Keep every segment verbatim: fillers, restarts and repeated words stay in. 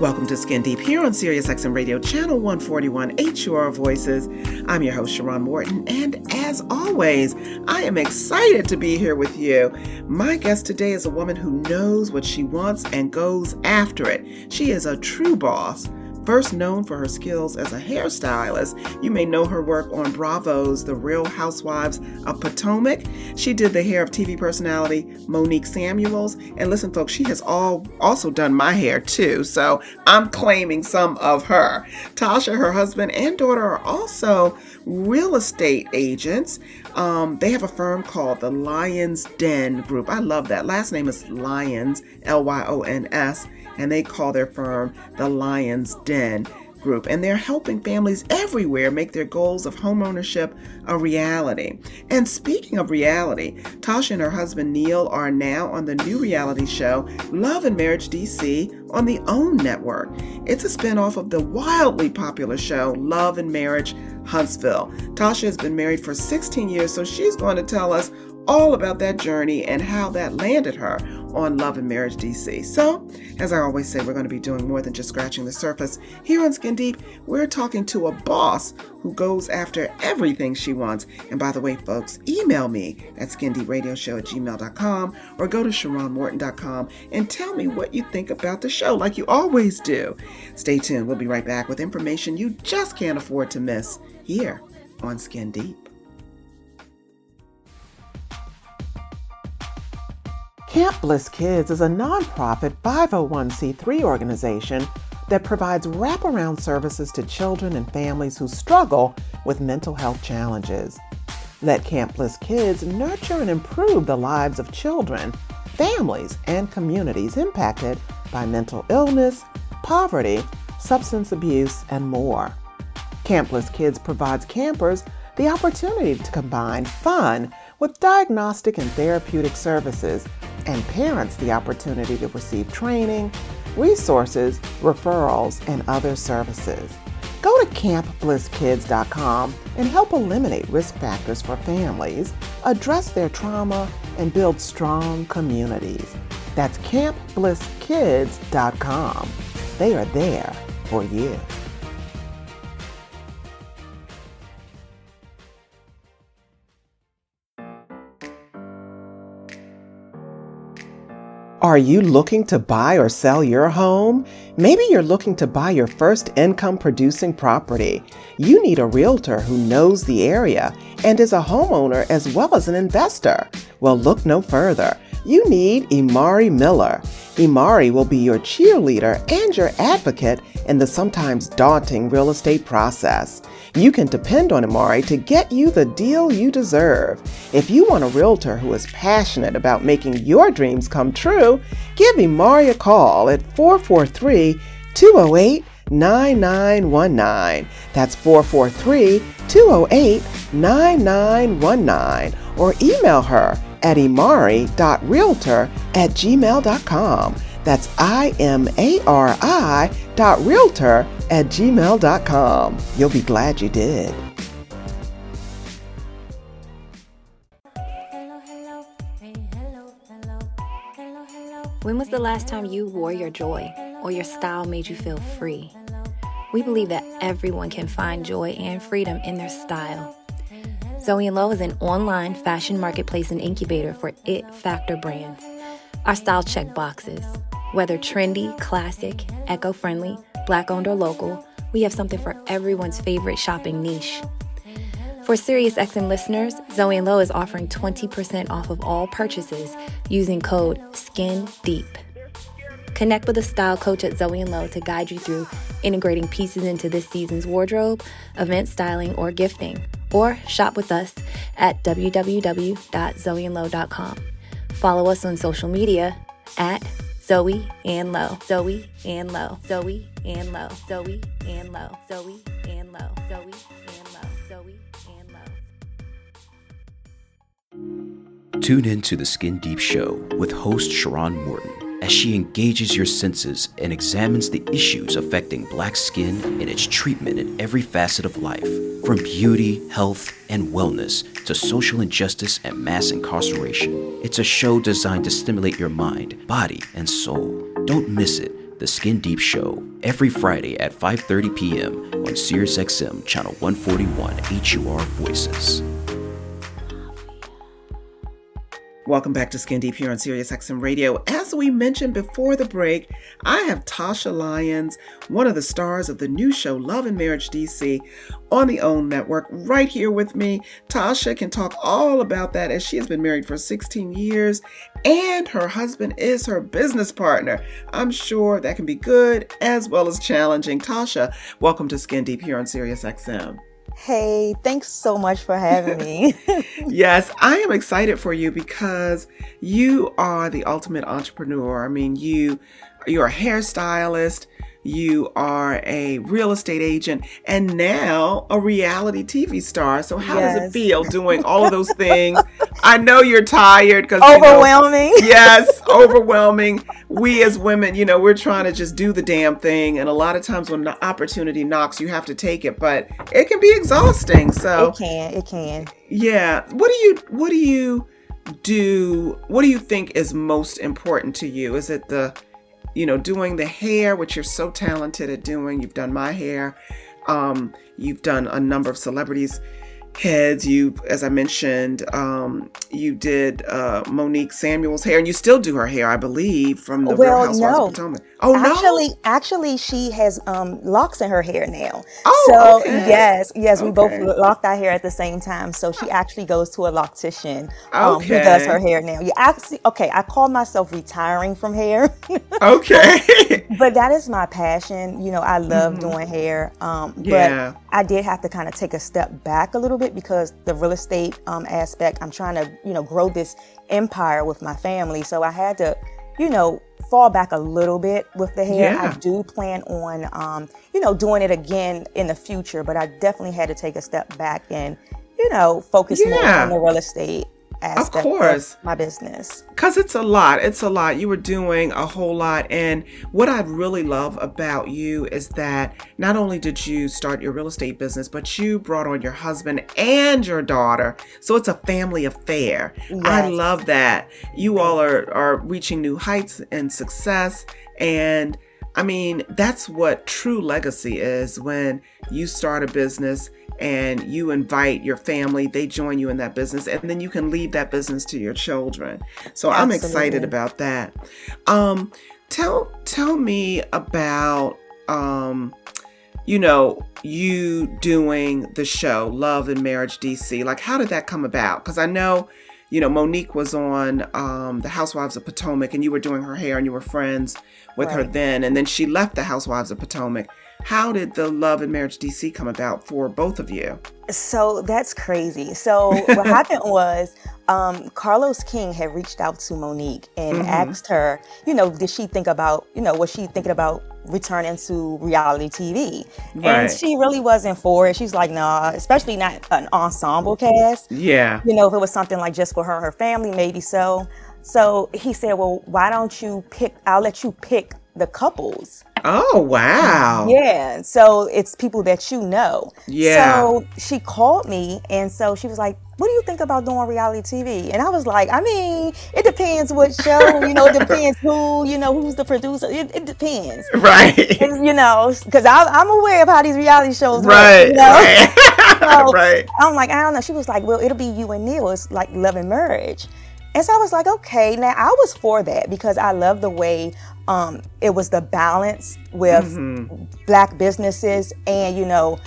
Welcome to Skin Deep here on SiriusXM Radio Channel one forty-one H U R Voices. I'm your host, Sharrarne Morton, and as always, I am excited to be here with you. My guest today is a woman who knows what she wants and goes after it. She is a true boss. First known for her skills as a hairstylist, you may know her work on Bravo's The Real Housewives of Potomac. She did the hair of T V personality Monique Samuels. And listen, folks, she has all also done my hair too, so I'm claiming some of her. Tasha, her husband, and daughter are also real estate agents. Um, they have a firm called the Lyons Den Group. I love that. Last name is Lyons, L Y O N S, and they call their firm the Lyons Den Group, and they're helping families everywhere make their goals of homeownership a reality. And speaking of reality, Tasha and her husband Neil are now on the new reality show Love and Marriage D C on the OWN Network. It's a spinoff of the wildly popular show Love and Marriage Huntsville. Tasha has been married for sixteen years, so she's going to tell us all about that journey and how that landed her on Love and Marriage D C. So, as I always say, we're going to be doing more than just scratching the surface. Here on Skin Deep, we're talking to a boss who goes after everything she wants. And by the way, folks, email me at skin deep radio show at gmail dot com or go to sharrarne morton dot com and tell me what you think about the show like you always do. Stay tuned. We'll be right back with information you just can't afford to miss here on Skin Deep. Camp Bliss Kids is a nonprofit five oh one c three organization that provides wraparound services to children and families who struggle with mental health challenges. Let Camp Bliss Kids nurture and improve the lives of children, families, and communities impacted by mental illness, poverty, substance abuse, and more. Camp Bliss Kids provides campers the opportunity to combine fun with diagnostic and therapeutic services, and parents the opportunity to receive training, resources, referrals, and other services. Go to camp bliss kids dot com and help eliminate risk factors for families, address their trauma, and build strong communities. That's camp bliss kids dot com. They are there for you. Are you looking to buy or sell your home? Maybe you're looking to buy your first income-producing property. You need a realtor who knows the area and is a homeowner as well as an investor. Well, look no further. You need Imari Miller. Imari will be your cheerleader and your advocate in the sometimes daunting real estate process. You can depend on Imari to get you the deal you deserve. If you want a realtor who is passionate about making your dreams come true, give Imari a call at four four three, two oh eight, nine nine one nine. That's four four three, two oh eight, nine nine one nine. Or email her at imari dot realtor at gmail dot com. That's I M A R I dot realtor at gmail dot com. You'll be glad you did. When was the last time you wore your joy or your style made you feel free? We believe that everyone can find joy and freedom in their style. Zoe and Lo is an online fashion marketplace and incubator for It Factor brands. Our style check boxes. Whether trendy, classic, eco-friendly, black-owned or local, we have something for everyone's favorite shopping niche. For SiriusXM listeners, Zoe and Lo is offering twenty percent off of all purchases using code SKINDEEP. Connect with a style coach at Zoe and Lo to guide you through integrating pieces into this season's wardrobe, event styling, or gifting. Or shop with us at w w w dot zoe and lo dot com. Follow us on social media at Zoe and Lo, Zoe and Lo, Zoe and Lo, Zoe and Lo, Zoe and Lo, Zoe and Lo, Zoe and Lo. Tune in to the Skin Deep Show with host Sharrarne Morton as she engages your senses and examines the issues affecting black skin and its treatment in every facet of life. From beauty, health, and wellness to social injustice and mass incarceration. It's a show designed to stimulate your mind, body, and soul. Don't miss it. The Skin Deep Show, every Friday at five thirty p m on SiriusXM Channel one forty-one H U R Voices. Welcome back to Skin Deep here on SiriusXM Radio. As we mentioned before the break, I have Tasha Lyons, one of the stars of the new show Love and Marriage D C on the OWN Network, right here with me. Tasha can talk all about that, as she has been married for sixteen years and her husband is her business partner. I'm sure that can be good as well as challenging. Tasha, welcome to Skin Deep here on SiriusXM. Hey, thanks so much for having me. Yes, I am excited for you because you are the ultimate entrepreneur. I mean, you, you're a hairstylist, you are a real estate agent, and now a reality T V star. So how yes. does it feel doing all of those things? I know you're tired because overwhelming. You know, yes, overwhelming. We as women, you know, we're trying to just do the damn thing. And a lot of times when the opportunity knocks, you have to take it, but it can be exhausting. So it can, it can. Yeah. What do you, what do you do? What do you think is most important to you? Is it the, you know, doing the hair, which you're so talented at doing? You've done my hair. Um, you've done a number of celebrities' heads. You, as I mentioned, um, you did uh, Monique Samuels' hair, and you still do her hair, I believe, from The well, Real Housewives no. of Potomac. Oh, actually, no. Actually, she has um, locks in her hair now. Oh, so okay. yes, yes, okay. We both locked our hair at the same time. So she actually goes to a loctician um, okay. who does her hair now. You actually, okay, I call myself retiring from hair. Okay. But that is my passion. You know, I love mm-hmm. doing hair. Um, yeah. But I did have to kind of take a step back a little bit because the real estate um, aspect, I'm trying to, you know, grow this empire with my family. So I had to, you know, fall back a little bit with the hair. Yeah. I do plan on, um, you know, doing it again in the future, but I definitely had to take a step back and, you know, focus yeah. more on the real estate aspect of course. Of my business. Because it's a lot. It's a lot. You were doing a whole lot. And what I really love about you is that not only did you start your real estate business, but you brought on your husband and your daughter. So it's a family affair. Yes. I love that. You all are, are reaching new heights and success. And I mean, that's what true legacy is, when you start a business and you invite your family, they join you in that business, and then you can leave that business to your children. So Absolutely. I'm excited about that. Um, tell tell me about, um, you know, you doing the show, Love and Marriage D C. Like, how did that come about? Because I know, you know, Monique was on um, The Housewives of Potomac, and you were doing her hair, and you were friends with right. her then. And then she left The Housewives of Potomac. How did the Love and Marriage D C come about for both of you? So that's crazy. So what happened was um, Carlos King had reached out to Monique and mm-hmm. asked her, you know, did she think about, you know, was she thinking about returning to reality T V? Right. And she really wasn't for it. She's like, nah, especially not an ensemble cast. Yeah. You know, if it was something like just for her and her family, maybe so. So he said, well, why don't you pick, I'll let you pick the couples. Oh, wow. Yeah. So it's people that you know. Yeah. So she called me, and so she was like, what do you think about doing reality T V? And I was like, I mean, it depends what show, you know, it depends who, you know, who's the producer. It, it depends. Right. And, you know, because I'm aware of how these reality shows work. Right. You know? Right. So right. I'm like, I don't know. She was like, well, it'll be you and Neil. It's like Love and Marriage. And so I was like, okay, now I was for that because I love the way um, it was the balance with mm-hmm. Black businesses and, you know,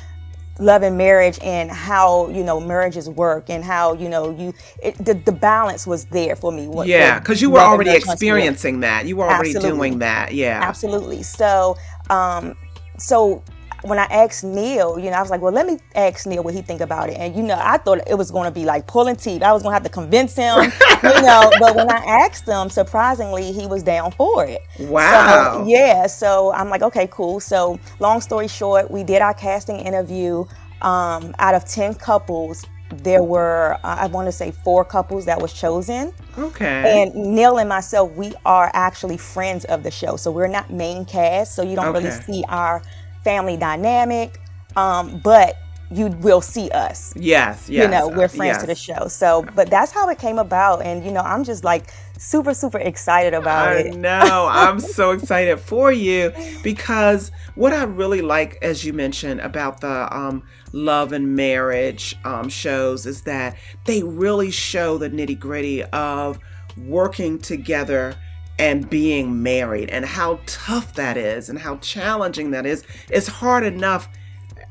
Love and Marriage, and how, you know, marriages work, and how, you know, you it, the, the balance was there for me. What, yeah, because you were already experiencing that. You were already absolutely. Doing that. Yeah, absolutely. So, um, so. When I asked Neil, you know, I was like, well, let me ask Neil what he think about it. And, you know, I thought it was going to be like pulling teeth. I was going to have to convince him, you know. But when I asked him, surprisingly, he was down for it. Wow. So, yeah. So I'm like, okay, cool. So long story short, we did our casting interview. Um, out of ten couples, there were, uh, I want to say, four couples that was chosen. Okay. And Neil and myself, we are actually friends of the show. So we're not main cast. So you don't okay. really see our family dynamic, um, but you will see us. Yes, yes. You know, we're friends yes. to the show. So, but that's how it came about. And, you know, I'm just like super, super excited about I it. I know. I'm so excited for you, because what I really like, as you mentioned, about the um, Love and Marriage um, shows is that they really show the nitty gritty of working together and being married, and how tough that is and how challenging that is. It's hard enough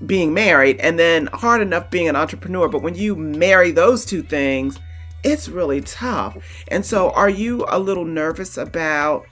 being married, and then hard enough being an entrepreneur. But when you marry those two things, it's really tough. And so are you a little nervous about,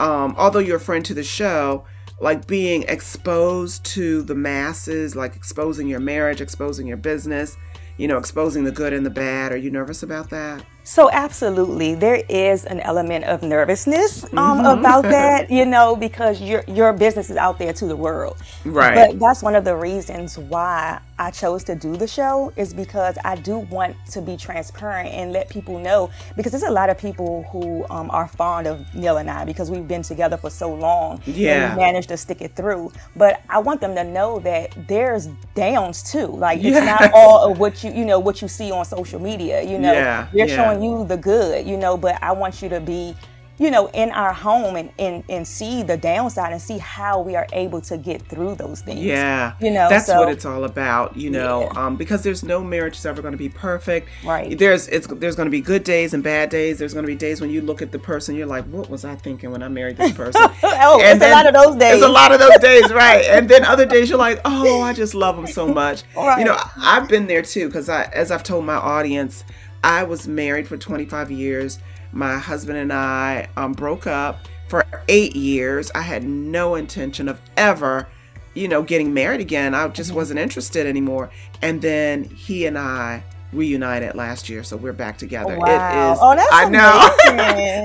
um, although you're a friend to the show, like being exposed to the masses, like exposing your marriage, exposing your business, you know, exposing the good and the bad? Are you nervous about that? So absolutely. There is an element of nervousness um, mm-hmm. about that, you know, because your your business is out there to the world. Right. But that's one of the reasons why I chose to do the show, is because I do want to be transparent and let people know, because there's a lot of people who um, are fond of Neil and I because we've been together for so long. Yeah. And we managed to stick it through. But I want them to know that there's downs too. Like yes. it's not all of what you, you know, what you see on social media, you know, yeah. they're yeah. showing you the good, you know, but I want you to be, you know, in our home and, and, and see the downside and see how we are able to get through those things. Yeah. You know, that's so, what it's all about, you know, yeah. um, because there's no marriage is ever going to be perfect. Right. There's it's there's going to be good days and bad days. There's going to be days when you look at the person, you're like, what was I thinking when I married this person? oh, and it's then, a lot of those days. It's a lot of those days, right. And then other days you're like, oh, I just love them so much. Right. You know, I've been there too, because I, as I've told my audience, I was married for twenty-five years. My husband and I um, broke up for eight years. I had no intention of ever, you know, getting married again. I just mm-hmm. wasn't interested anymore. And then he and I reunited last year, so we're back together. Wow. It is, oh, that's I know,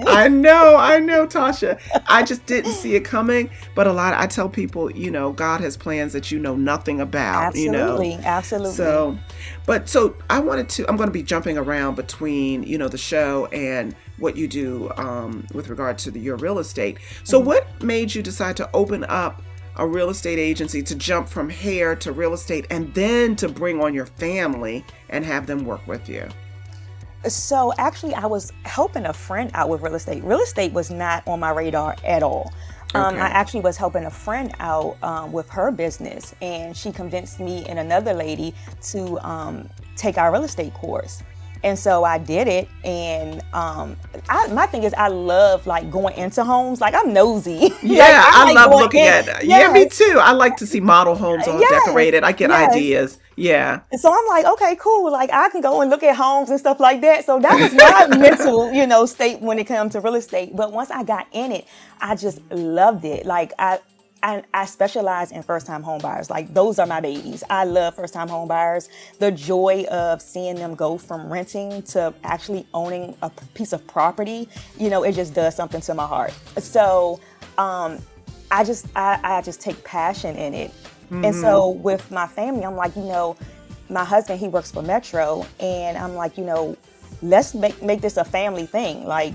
I know, I know, Tasha. I just didn't see it coming. But a lot, I tell people, you know, God has plans that you know nothing about. Absolutely, you know, absolutely. So, but so I wanted to. I'm going to be jumping around between, you know, the show and what you do um, with regard to the, your real estate. So, mm-hmm. what made you decide to open up a real estate agency, to jump from hair to real estate, and then to bring on your family and have them work with you? So actually, I was helping a friend out with real estate. Real estate was not on my radar at all. Okay. Um, I actually was helping a friend out um, with her business, and she convinced me and another lady to um, take our real estate course. And so I did it, and um, I, my thing is I love like going into homes. Like I'm nosy. Yeah, like, I, I like love looking in. at it. Yes. Yeah, me too. I like to see model homes all yes. decorated. I get yes. ideas. Yeah. So I'm like, okay, cool. Like I can go and look at homes and stuff like that. So that was my mental, you know, state when it comes to real estate. But once I got in it, I just loved it. Like I. I, I specialize in first-time home buyers. Like those are my babies. I love first-time home buyers. The joy of seeing them go from renting to actually owning a piece of property, you know, it just does something to my heart. So um, I just I, I just take passion in it. Mm-hmm. And so with my family, I'm like, you know, my husband, he works for Metro, and I'm like, you know, let's make make this a family thing. Like,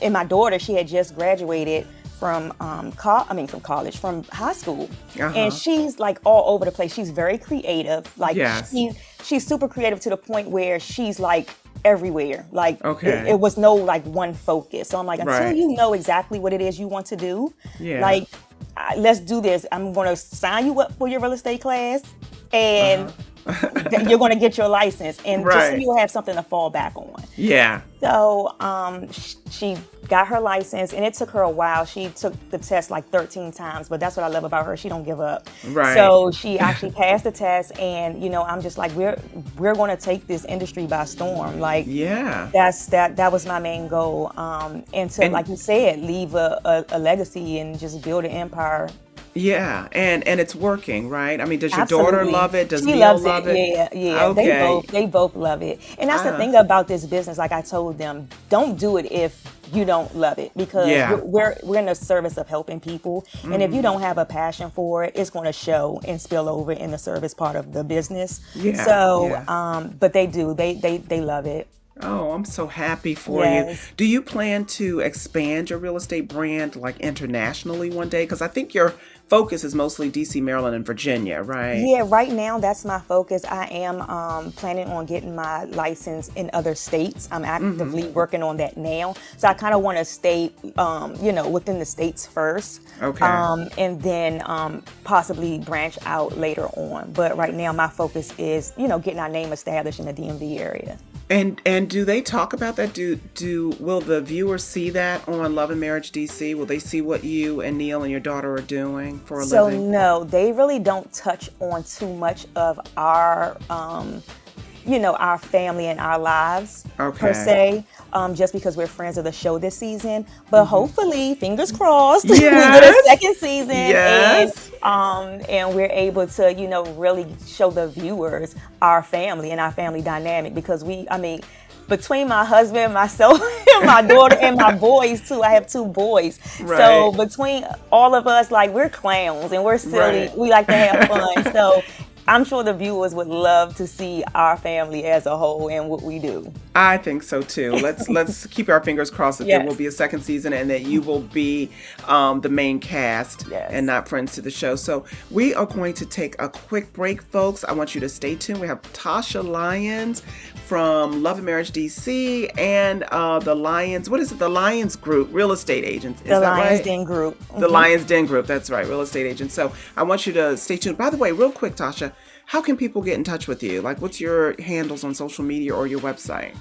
and my daughter, she had just graduated from um, co- I mean, from college, from high school. Uh-huh. And she's like all over the place. She's very creative. Like yes. she, she's super creative to the point where she's like everywhere. Like okay. it, it was no like one focus. So I'm like, until right. you know exactly what it is you want to do, yeah. like I, let's do this. I'm going to sign you up for your real estate class, and uh-huh. you're going to get your license, and right. just so you'll have something to fall back on. Yeah. So um, sh- she got her license, and it took her a while. She took the test like thirteen times, but that's what I love about her. She don't give up. Right. So she actually passed the test, and you know, I'm just like, we're we're going to take this industry by storm. Like, yeah. That's that. That was my main goal, um, and to and, like you said, leave a, a, a legacy and just build an empire. Yeah, and and it's working, right? I mean, does your Absolutely. daughter love it? Does she Neil loves love it? it? Yeah, yeah. Okay. They both they both love it, and that's uh. the thing about this business. Like I told them, don't do it if you don't love it, because yeah. we're we're in the service of helping people, mm. and if you don't have a passion for it, it's going to show and spill over in the service part of the business. Yeah. So, yeah. um, but they do. They they they love it. Oh, I'm so happy for yes. you. Do you plan to expand your real estate brand like internationally one day? Because I think your focus is mostly D C, Maryland, and Virginia, right? Yeah, right now that's my focus. I am um, planning on getting my license in other states. I'm actively mm-hmm. working on that now. So I kind of want to stay, um, you know, within the states first. Okay. Um, and then um, possibly branch out later on. But right now my focus is, you know, getting our name established in the D M V area. And and do they talk about that? Do do will the viewers see that on Love and Marriage D C? Will they see what you and Neil and your daughter are doing for a so living? So no, they really don't touch on too much of our, um, you know, our family and our lives okay. per se. Um, just because we're friends of the show this season, but mm-hmm. hopefully, fingers crossed, yes. we get a second season, yes. and um, and we're able to, you know, really show the viewers our family and our family dynamic. Because we, I mean, between my husband, myself, and my daughter, and my boys too, I have two boys. Right. So between all of us, like we're clowns and we're silly. Right. We like to have fun. So. I'm sure the viewers would love to see our family as a whole and what we do. I think so too. Let's let's keep our fingers crossed that yes. there will be a second season and that you will be um, the main cast yes. and not friends to the show. So we are going to take a quick break, folks. I want you to stay tuned. We have Tasha Lyons from Love and Marriage D C and uh, the Lyons. What is it? The Lyons Group, real estate agents. Is the that Lyons right? Den Group. The mm-hmm. Lyons Den Group. That's right, real estate agents. So I want you to stay tuned. By the way, real quick, Tasha. How can people get in touch with you? Like, what's your handles on social media or your website?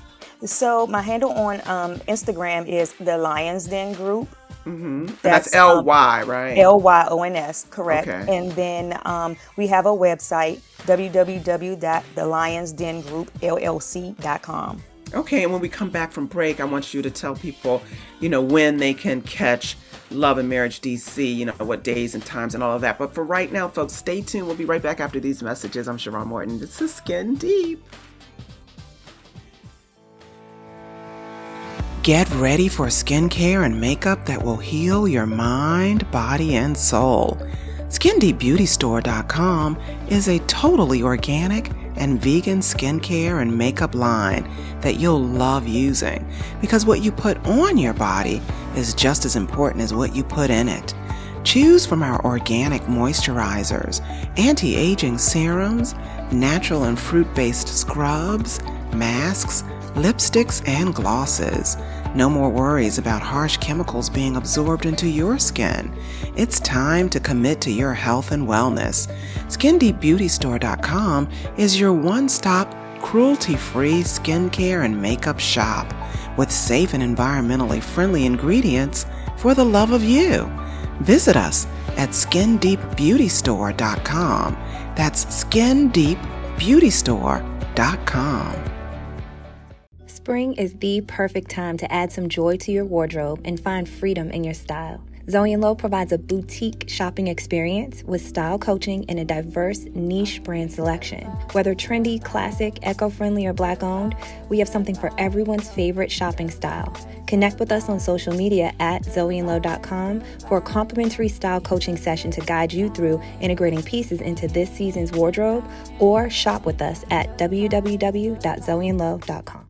So my handle on um, Instagram is the Lyons Den Group. Mm-hmm. That's, that's L Y, um, right? L Y O N S, correct. Okay. And then um, we have a website, w w w dot the lions den group l l c dot com. Okay, and when we come back from break, I want you to tell people, you know, when they can catch Love and Marriage D C, you know, what days and times and all of that. But for right now, folks, stay tuned. We'll be right back after these messages. I'm Sharrarne Morton. This is Skin Deep. Get ready for skincare and makeup that will heal your mind, body, and soul. Skin Deep Beauty Store dot com is a totally organic and vegan skincare and makeup line that you'll love using, because what you put on your body is just as important as what you put in it. Choose from our organic moisturizers, anti-aging serums, natural and fruit-based scrubs, masks, lipsticks, and glosses. No more worries about harsh chemicals being absorbed into your skin. It's time to commit to your health and wellness. Skin Deep Beauty Store dot com is your one-stop, cruelty-free skincare and makeup shop with safe and environmentally friendly ingredients for the love of you. Visit us at Skin Deep Beauty Store dot com. That's Skin Deep Beauty Store dot com. Spring is the perfect time to add some joy to your wardrobe and find freedom in your style. Zoe and Lo provides a boutique shopping experience with style coaching and a diverse niche brand selection. Whether trendy, classic, eco-friendly, or black-owned, we have something for everyone's favorite shopping style. Connect with us on social media at zoe and lo dot com for a complimentary style coaching session to guide you through integrating pieces into this season's wardrobe, or shop with us at w w w dot zoe and lo dot com.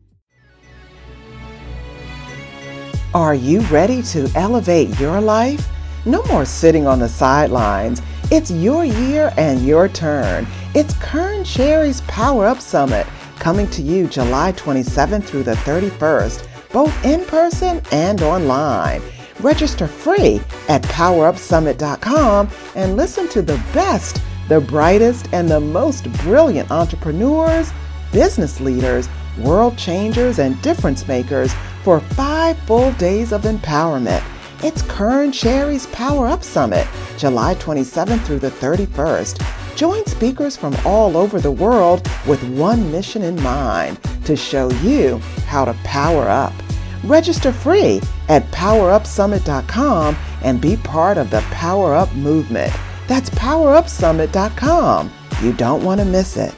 Are you ready to elevate your life? No more sitting on the sidelines. It's your year and your turn. It's Kern Sherry's Power Up Summit, coming to you July twenty-seventh through the thirty-first, both in person and online. Register free at power up summit dot com and listen to the best, the brightest, and the most brilliant entrepreneurs, business leaders, world changers, and difference makers for five full days of empowerment. It's Kern Sherry's Power Up Summit, July twenty-seventh through the thirty-first. Join speakers from all over the world with one mission in mind: to show you how to power up. Register free at power up summit dot com and be part of the Power Up movement. That's power up summit dot com. You don't want to miss it.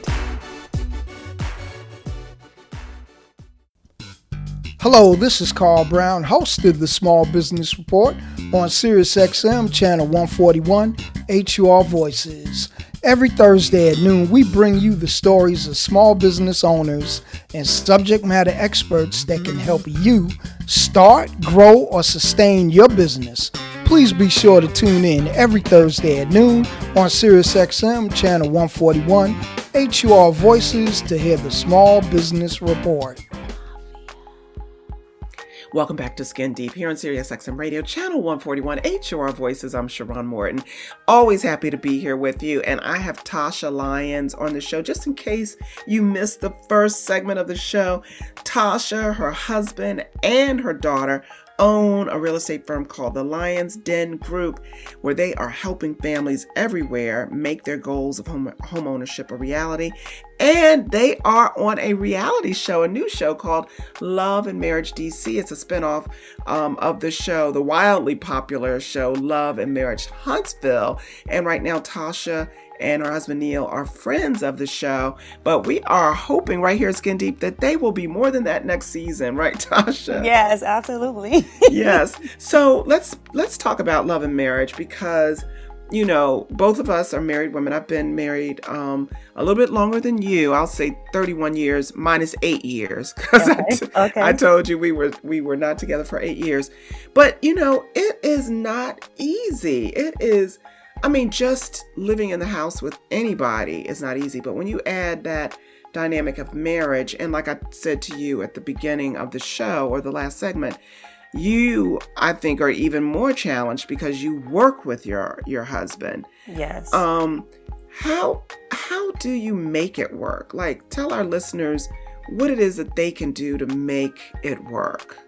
Hello, this is Carl Brown, host of the Small Business Report on Sirius X M Channel one forty-one, H U R Voices. Every Thursday at noon, we bring you the stories of small business owners and subject matter experts that can help you start, grow, or sustain your business. Please be sure to tune in every Thursday at noon on SiriusXM Channel one forty-one, H U R Voices, to hear the Small Business Report. Welcome back to Skin Deep here on SiriusXM Radio, Channel one forty-one, H U R Voices. I'm Sharrarne Morton. Always happy to be here with you. And I have Tasha Lyons on the show, just in case you missed the first segment of the show. Tasha, her husband, and her daughter own a real estate firm called the Lyons Den Group, where they are helping families everywhere make their goals of home, home ownership a reality. And they are on a reality show, a new show called Love and Marriage D C. It's a spinoff um, of the show, the wildly popular show Love and Marriage Huntsville. And right now, Tasha and her husband Neil are friends of the show, but we are hoping right here at Skin Deep that they will be more than that next season, right, Tasha? Yes, absolutely. Yes. So let's let's talk about Love and Marriage, because you know, both of us are married women. I've been married um, a little bit longer than you. I'll say thirty-one years minus eight years, because okay. I, t- okay. I told you we were we were not together for eight years. But you know, it is not easy. It is. I mean, just living in the house with anybody is not easy. But when you add that dynamic of marriage, and like I said to you at the beginning of the show or the last segment, you, I think, are even more challenged because you work with your, your husband. Yes. Um, how how do you make it work? Like, tell our listeners what it is that they can do to make it work.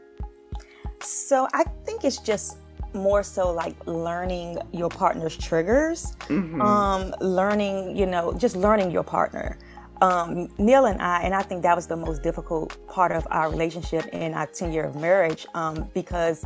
So I think it's just more so like learning your partner's triggers, mm-hmm. um, learning, you know, just learning your partner. Um, Neil and I, and I think that was the most difficult part of our relationship in our ten year of marriage, um, because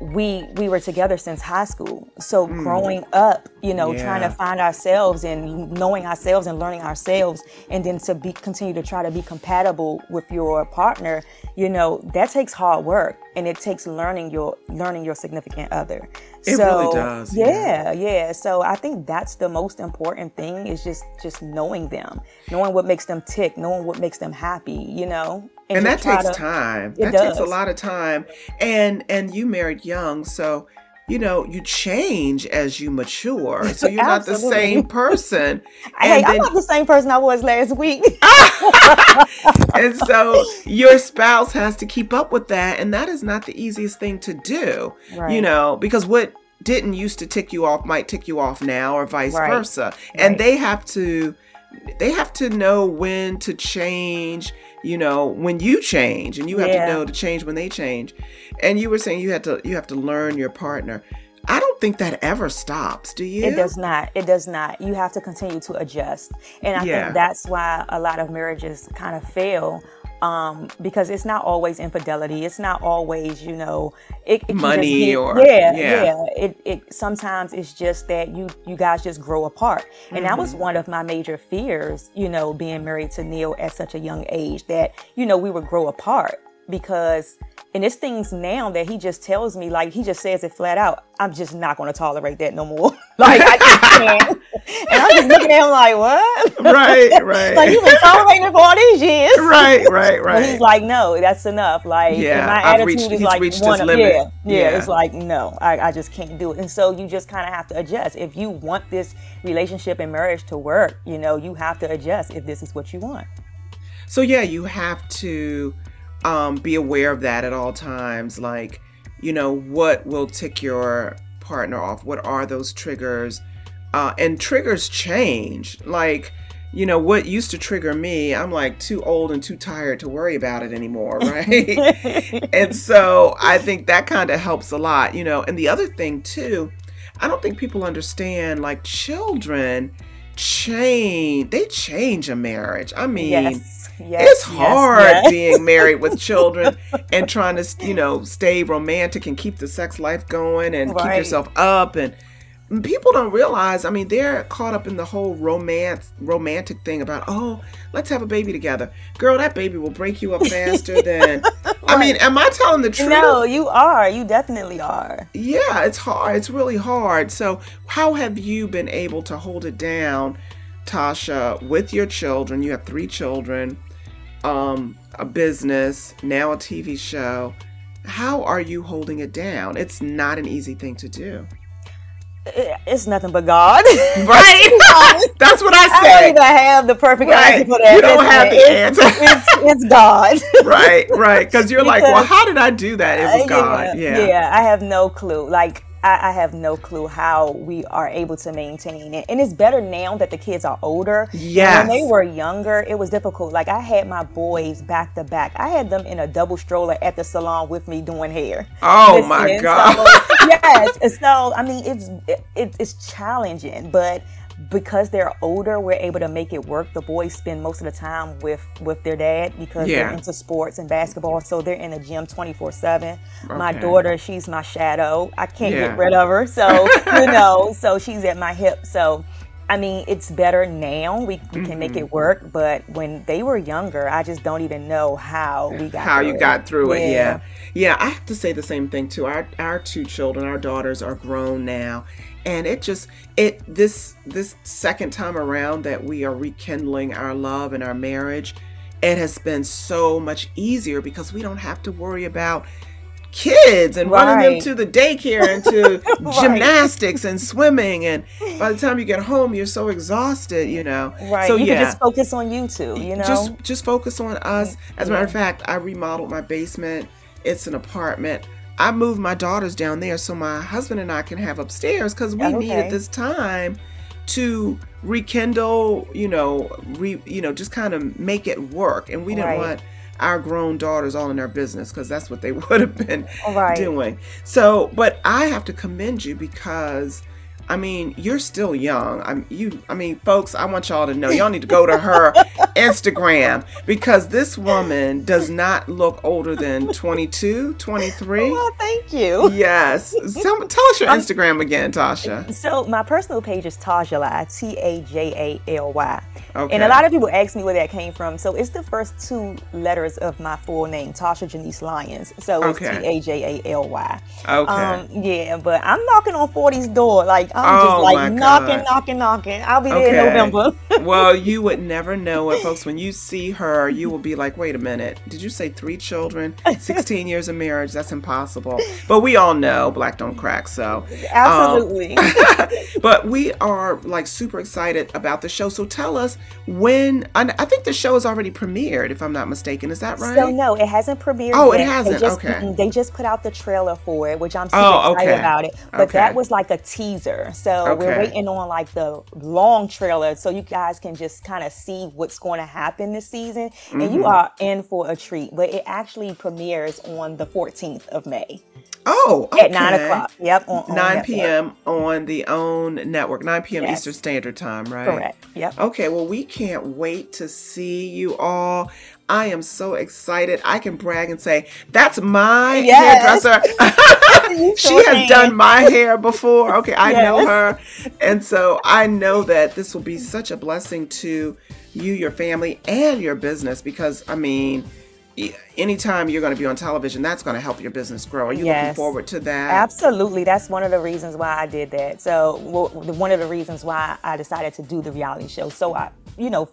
we we were together since high school. So mm. growing up, you know, yeah. trying to find ourselves and knowing ourselves and learning ourselves, and then to be continue to try to be compatible with your partner, you know, that takes hard work, and it takes learning your learning your significant other. It so, really does. Yeah, yeah, yeah. So I think that's the most important thing, is just just knowing them, knowing what makes them tick, knowing what makes them happy, you know. And, and that takes to, time. That does. takes a lot of time. And and you married young, so you know you change as you mature. So you're not the same person. Hey, then, I'm not the same person I was last week. And so your spouse has to keep up with that, and that is not the easiest thing to do. Right. You know, because what didn't used to tick you off might tick you off now, or vice right. versa. And right. they have to they have to know when to change, you know, when you change, and you have yeah. to know to change when they change. And you were saying you had to, you have to learn your partner. I don't think that ever stops, do you? It does not. It does not. You have to continue to adjust. And I yeah. think that's why a lot of marriages kind of fail. Um, because it's not always infidelity. It's not always, you know, it, it money be, or yeah, yeah. yeah. It, it sometimes it's just that you you guys just grow apart, and mm-hmm. that was one of my major fears, you know, being married to Neil at such a young age, that you know we would grow apart. Because, and it's things now that he just tells me, like he just says it flat out, I'm just not going to tolerate that no more. Like I just can't. And I'm just looking at him like, what? Right, right. Like, you've been tolerating it for all these years. Right, right, right. But he's like, no, that's enough. Like, yeah, my I've attitude reached, is like one of, yeah, yeah, yeah, it's like, no, I, I just can't do it. And so you just kind of have to adjust. If you want this relationship and marriage to work, you know, you have to adjust if this is what you want. So yeah, you have to um, be aware of that at all times. Like, you know, what will tick your partner off? What are those triggers? Uh, and triggers change. Like, you know, what used to trigger me, I'm like too old and too tired to worry about it anymore, right? And so I think that kind of helps a lot, you know. And the other thing too, I don't think people understand, like children change, they change a marriage. I mean, yes, yes, it's hard yes, yes. being married with children and trying to, you know, stay romantic and keep the sex life going and right. keep yourself up. And people don't realize, I mean, they're caught up in the whole romance, romantic thing about, oh, let's have a baby together. Girl, that baby will break you up faster than, right. I mean, am I telling the truth? No, you are. You definitely are. Yeah, it's hard. It's really hard. So how have you been able to hold it down, Tasha, with your children? You have three children, um, a business, now a T V show. how are you holding it down? It's not an easy thing to do. It's nothing but God. Right? That's what I say. I don't even have the perfect right. answer for that. You don't it's, have the answer. It's, it's, it's God. Right, right. Cause you're because, like, well, how did I do that? It was God. Yeah. Yeah. yeah I have no clue. Like, I, I have no clue how we are able to maintain it. And it's better now that the kids are older. Yeah. When they were younger, it was difficult. Like, I had my boys back to back. I had them in a double stroller at the salon with me doing hair. Oh, Listen, my God. So, yes. So, I mean, it's it, it's challenging, but because they're older, we're able to make it work. The boys spend most of the time with, with their dad because yeah. they're into sports and basketball. So they're in the gym twenty-four seven. Okay. My daughter, she's my shadow. I can't yeah. get rid of her. So, you know, so she's at my hip. So, I mean, it's better now. We, we mm-hmm. can make it work. But when they were younger, I just don't even know how we got how through you it. got through yeah. it. Yeah. Yeah. I have to say the same thing too. Our, our two children, our daughters are grown now. And it just, it this this second time around that we are rekindling our love and our marriage, it has been so much easier because we don't have to worry about kids and right. running them to the daycare and to right. gymnastics and swimming. And by the time you get home, you're so exhausted, you know. Right. So you yeah. can just focus on you two, you know. Just, just focus on us. As a matter yeah. of fact, I remodeled my basement. It's an apartment. I moved my daughters down there so my husband and I can have upstairs because we okay. needed this time to rekindle, you know, re, you know, just kind of make it work. And we didn't right. want our grown daughters all in our business because that's what they would have been right. doing. So, but I have to commend you because, I mean, you're still young. I'm you. I mean, folks, I want y'all to know y'all need to go to her Instagram because this woman does not look older than twenty-two, twenty-three. Well, thank you. Yes. Tell, tell us your I'm, Instagram again, Tasha. So my personal page is Tajaly, T A J A L Y. Okay. And a lot of people ask me where that came from. So it's the first two letters of my full name, Tasha Janice Lyons. So it's okay. T A J A L Y. Okay. Um, yeah, but I'm knocking on forty's door. Like, I'm oh just like knocking, God. knocking, knocking. I'll be okay. there in November. Well, you would never know it, folks. When you see her, you will be like, wait a minute. Did you say three children, sixteen years of marriage? That's impossible. But we all know Black don't crack, so. Absolutely. Um, but we are like super excited about the show. So tell us when, I think the show is already premiered, if I'm not mistaken. Is that right? So no, it hasn't premiered Oh, yet. it hasn't. They just, okay. They just put out the trailer for it, which I'm super oh, okay. excited about it. But okay. that was like a teaser. So okay. we're waiting on like the long trailer so you guys can just kind of see what's going to happen this season. Mm-hmm. And you are in for a treat. But it actually premieres on the fourteenth of May. Oh, okay. At nine o'clock. Yep. On nine p.m. on the OWN Network. nine p.m. Yes. Eastern Standard Time, right? Correct. Yep. Okay. Well, we can't wait to see you all. I am so excited. I can brag and say, that's my yes. hairdresser. She has mean. done my hair before. Okay, I yes. know her. And so I know that this will be such a blessing to you, your family, and your business because, I mean, anytime you're going to be on television, that's going to help your business grow. Are you yes. looking forward to that? Absolutely. That's one of the reasons why I did that. So well, one of the reasons why I decided to do the reality show. So, I, you know,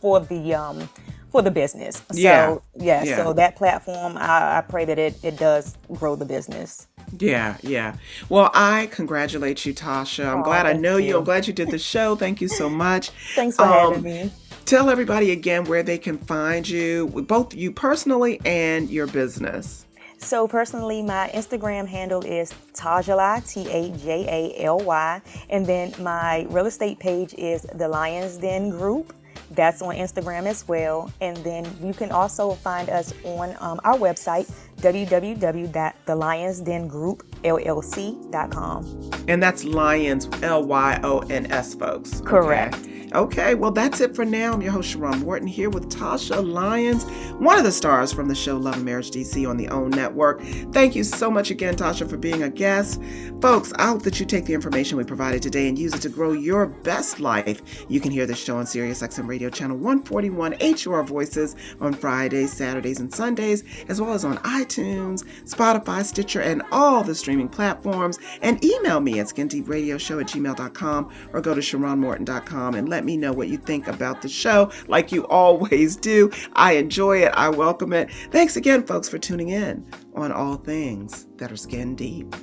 for the... um. for the business. So, yeah. yeah, yeah. So that platform, I, I pray that it, it does grow the business. Yeah, yeah. Well, I congratulate you, Tasha. I'm oh, glad I know you. you. I'm glad you did the show. Thank you so much. Thanks for um, having me. Tell everybody again where they can find you, both you personally and your business. So personally, my Instagram handle is Tajaly, T A J A L Y. And then my real estate page is the Lyons Den Group. That's on Instagram as well. And then you can also find us on um, our website, w w w dot the lions den group l l c dot com. And that's Lions, L Y O N S, folks. Correct. Okay. okay, well, that's it for now. I'm your host, Sharrarne Morton, here with Tasha Lyons, one of the stars from the show Love and Marriage D C on the OWN Network. Thank you so much again, Tasha, for being a guest. Folks, I hope that you take the information we provided today and use it to grow your best life. You can hear this show on SiriusXM Radio Channel one forty-one, H R Voices, on Fridays, Saturdays, and Sundays, as well as on iTunes. iTunes, Spotify, Stitcher, and all the streaming platforms. And email me at skin deep radio show at gmail dot com or go to sharrarne morton dot com and let me know what you think about the show, like you always do. I enjoy it. I welcome it. Thanks again, folks, for tuning in on all things that are skin deep.